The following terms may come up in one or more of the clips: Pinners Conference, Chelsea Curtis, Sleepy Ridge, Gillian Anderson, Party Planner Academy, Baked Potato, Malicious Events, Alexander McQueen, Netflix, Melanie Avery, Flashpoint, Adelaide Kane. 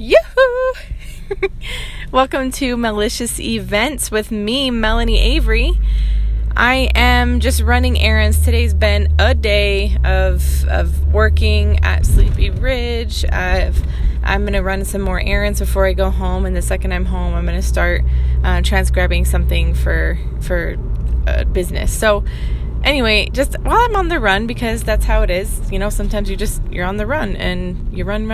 Yoo-hoo! Welcome to Malicious Events with me, Melanie Avery. I am just running errands. Today's been a day of working at Sleepy Ridge. I'm going to run some more errands before I go home, and the second I'm home, I'm going to start transcribing something for business. So anyway, just while I'm on the run, because that's how it is, you know, sometimes you're on the run and you run.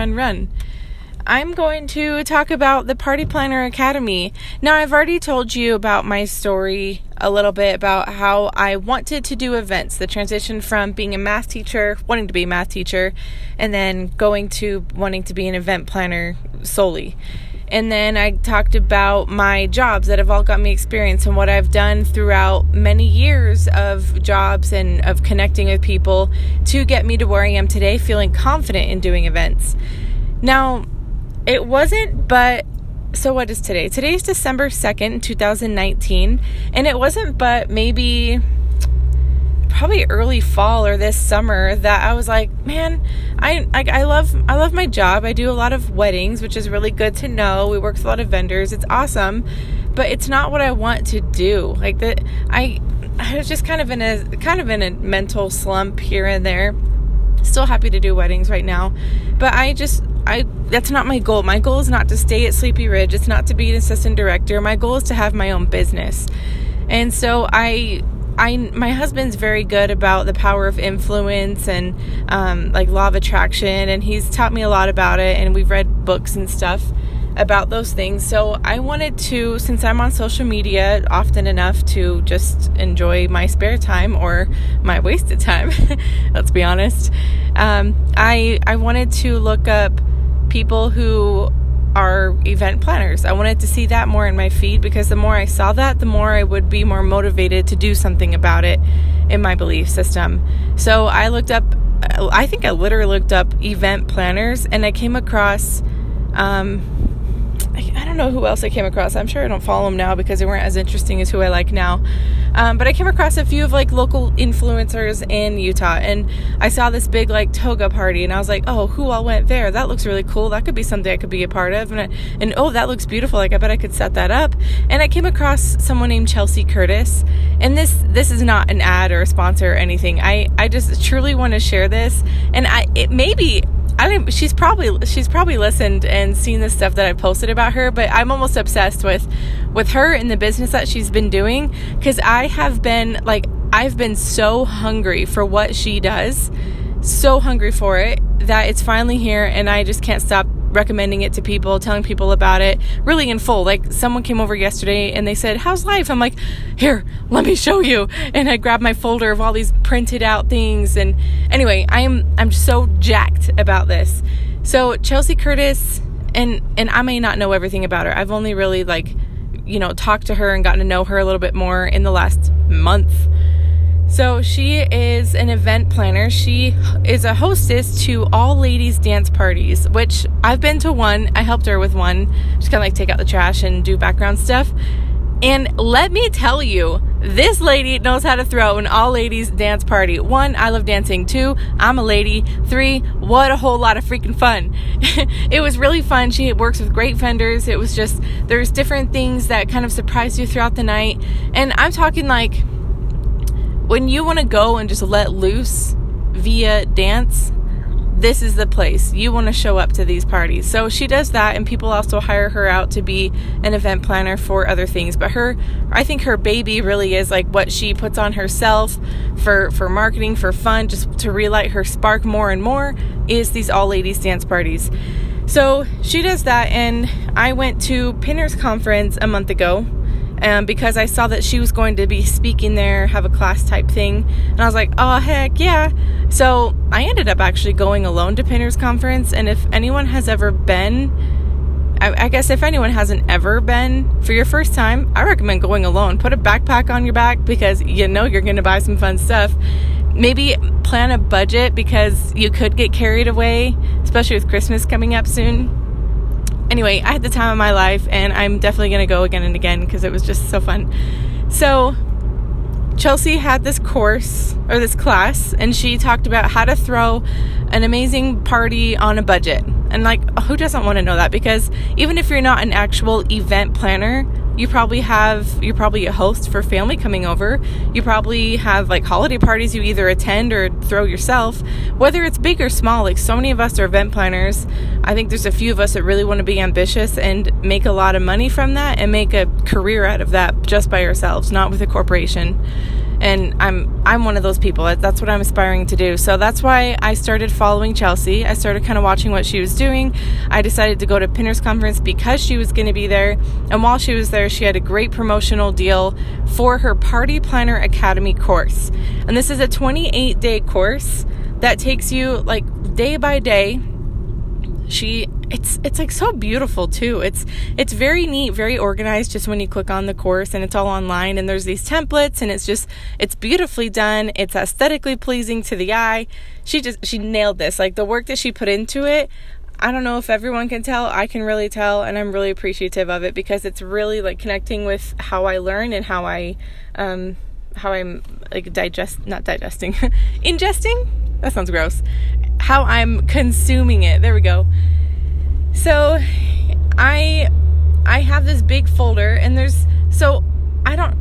I'm going to talk about the Party Planner Academy. Now, I've already told you about my story a little bit about how I wanted to do events, the transition from being a math teacher, wanting to be a math teacher, and then going to wanting to be an event planner solely. And then I talked about my jobs that have all got me experience and what I've done throughout many years of jobs and of connecting with people to get me to where I am today, feeling confident in doing events. Now, it wasn't, but so what is today? Today's December 2nd, 2019, and it wasn't but maybe probably early fall or this summer that I was like, man, I love my job. I do a lot of weddings, which is really good to know. We work with a lot of vendors. It's awesome, but it's not what I want to do. Like that, I was just kind of in a mental slump here and there. Still happy to do weddings right now, but that's not my goal. My goal is not to stay at Sleepy Ridge. It's not to be an assistant director. My goal is to have my own business. And so my husband's very good about the power of influence and like law of attraction, and he's taught me a lot about it, and we've read books and stuff about those things. So I wanted to, since I'm on social media often enough, to just enjoy my spare time or my wasted time, let's be honest. I wanted to look up people who are event planners. I wanted to see that more in my feed, because the more I saw that, the more I would be more motivated to do something about it in my belief system. So I looked up, I think I literally looked up event planners, and I came across, I don't know who else I came across. I'm sure I don't follow them now because they weren't as interesting as who I like now. But I came across a few of like local influencers in Utah, and I saw this big like toga party, and I was like, oh, who all went there? That looks really cool. That could be something I could be a part of. And oh, that looks beautiful. Like I bet I could set that up. And I came across someone named Chelsea Curtis, and this is not an ad or a sponsor or anything. I just truly want to share this, and she's probably listened and seen the stuff that I posted about her, but I'm almost obsessed with her and the business that she's been doing, because I've been so hungry for what she does, so hungry for it, that it's finally here, and I just can't stop recommending it to people, telling people about it really in full. Like someone came over yesterday and they said, how's life? I'm like, here, let me show you. And I grabbed my folder of all these printed out things. And anyway, I'm so jacked about this. So Chelsea Curtis, and I may not know everything about her. I've only really talked to her and gotten to know her a little bit more in the last month. So she is an event planner. She is a hostess to all ladies dance parties, which I've been to one. I helped her with one. Just kind of like take out the trash and do background stuff. And let me tell you, this lady knows how to throw an all ladies dance party. 1, I love dancing. 2, I'm a lady. 3, what a whole lot of freaking fun. It was really fun. She works with great vendors. It was just, there's different things that kind of surprise you throughout the night. And I'm talking like, when you want to go and just let loose via dance, this is the place. You want to show up to these parties. So she does that, and people also hire her out to be an event planner for other things. But I think her baby really is like what she puts on herself for marketing, for fun, just to relight her spark more and more, is these all-ladies dance parties. So she does that, and I went to Pinners Conference a month ago. Because I saw that she was going to be speaking there, have a class type thing. And I was like, oh, heck yeah. So I ended up actually going alone to Pinners Conference. And if anyone has ever been, I guess if anyone hasn't ever been, for your first time, I recommend going alone. Put a backpack on your back, because you know you're going to buy some fun stuff. Maybe plan a budget, because you could get carried away, especially with Christmas coming up soon. Anyway, I had the time of my life, and I'm definitely going to go again and again, because it was just so fun. So Chelsea had this course, or this class, and she talked about how to throw an amazing party on a budget. And And like, who doesn't want to know that? Because even if you're not an actual event planner, you're probably a host for family coming over. You probably have like holiday parties you either attend or throw yourself, whether it's big or small. Like, so many of us are event planners. I think there's a few of us that really want to be ambitious and make a lot of money from that and make a career out of that just by ourselves, not with a corporation. And I'm one of those people. That's what I'm aspiring to do. So that's why I started following Chelsea. I started kind of watching what she was doing. I decided to go to Pinners Conference because she was going to be there. And while she was there, she had a great promotional deal for her Party Planner Academy course. And this is a 28-day course that takes you like day by day. It's like so beautiful too. It's very neat, very organized just when you click on the course, and it's all online, and there's these templates, and it's beautifully done. It's aesthetically pleasing to the eye. She nailed this. Like, the work that she put into it, I don't know if everyone can tell. I can really tell, and I'm really appreciative of it because it's really like connecting with how I learn and ingesting. That sounds gross. How I'm consuming it. There we go. So I have this big folder, and I don't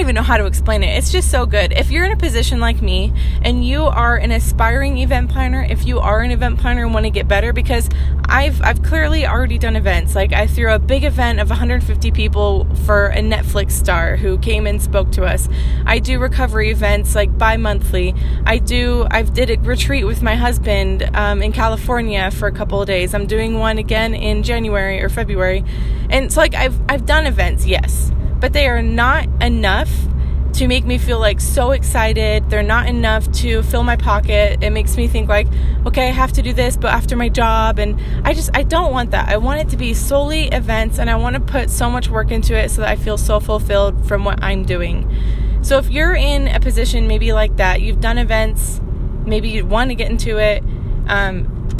even know how to explain it. It's just so good. If you're in a position like me and you are an aspiring event planner, if you are an event planner and want to get better, because I've clearly already done events. Like, I threw a big event of 150 people for a Netflix star who came and spoke to us. I do recovery events like bi-monthly. I did a retreat with my husband in California for a couple of days. I'm doing one again in January or February. And so like I've done events, yes. But they are not enough to make me feel like so excited. They're not enough to fill my pocket. It makes me think like, okay, I have to do this, but after my job. And I don't want that. I want it to be solely events, and I want to put so much work into it so that I feel so fulfilled from what I'm doing. So if you're in a position maybe like that, you've done events, maybe you want to get into it,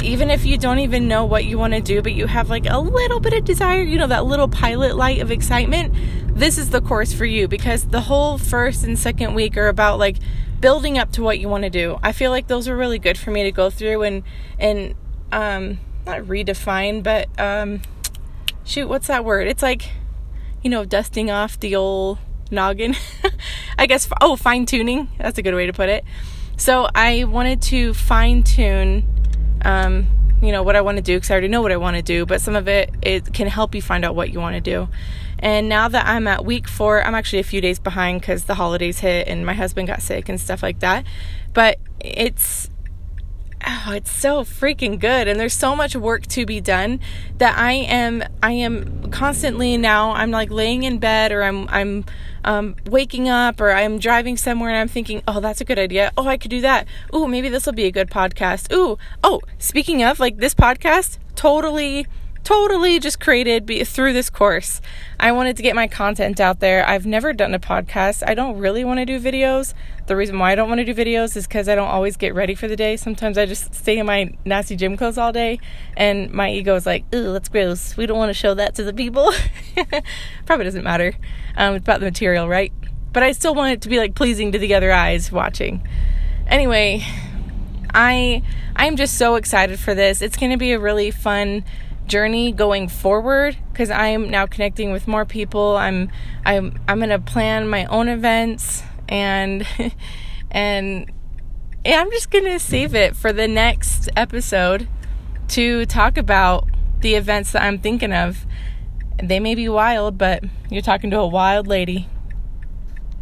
even if you don't even know what you want to do, but you have like a little bit of desire, you know, that little pilot light of excitement, this is the course for you, because the whole first and second week are about like building up to what you want to do. I feel like those are really good for me to go through and not redefine, but what's that word? It's like, you know, dusting off the old noggin, I guess. Oh, fine tuning. That's a good way to put it. So I wanted to fine tune you know, what I want to do, because I already know what I want to do, but some of it can help you find out what you want to do. And now that I'm at week 4, I'm actually a few days behind because the holidays hit and my husband got sick and stuff like that, but it's so freaking good, and there's so much work to be done that I am constantly now, I'm like laying in bed, or I'm waking up, or I'm driving somewhere and I'm thinking, oh, that's a good idea. Oh, I could do that. Ooh, maybe this will be a good podcast. Ooh, oh, speaking of, like, this podcast totally just created through this course. I wanted to get my content out there. I've never done a podcast. I don't really want to do videos. The reason why I don't want to do videos is because I don't always get ready for the day. Sometimes I just stay in my nasty gym clothes all day, and my ego is like, ooh, that's gross. We don't want to show that to the people. Probably doesn't matter. It's about the material, right? But I still want it to be like pleasing to the other eyes watching. Anyway, I'm just so excited for this. It's going to be a really fun journey going forward, because I am now connecting with more people. I'm gonna plan my own events, and I'm just gonna save it for the next episode to talk about the events that I'm thinking of. They may be wild, but you're talking to a wild lady.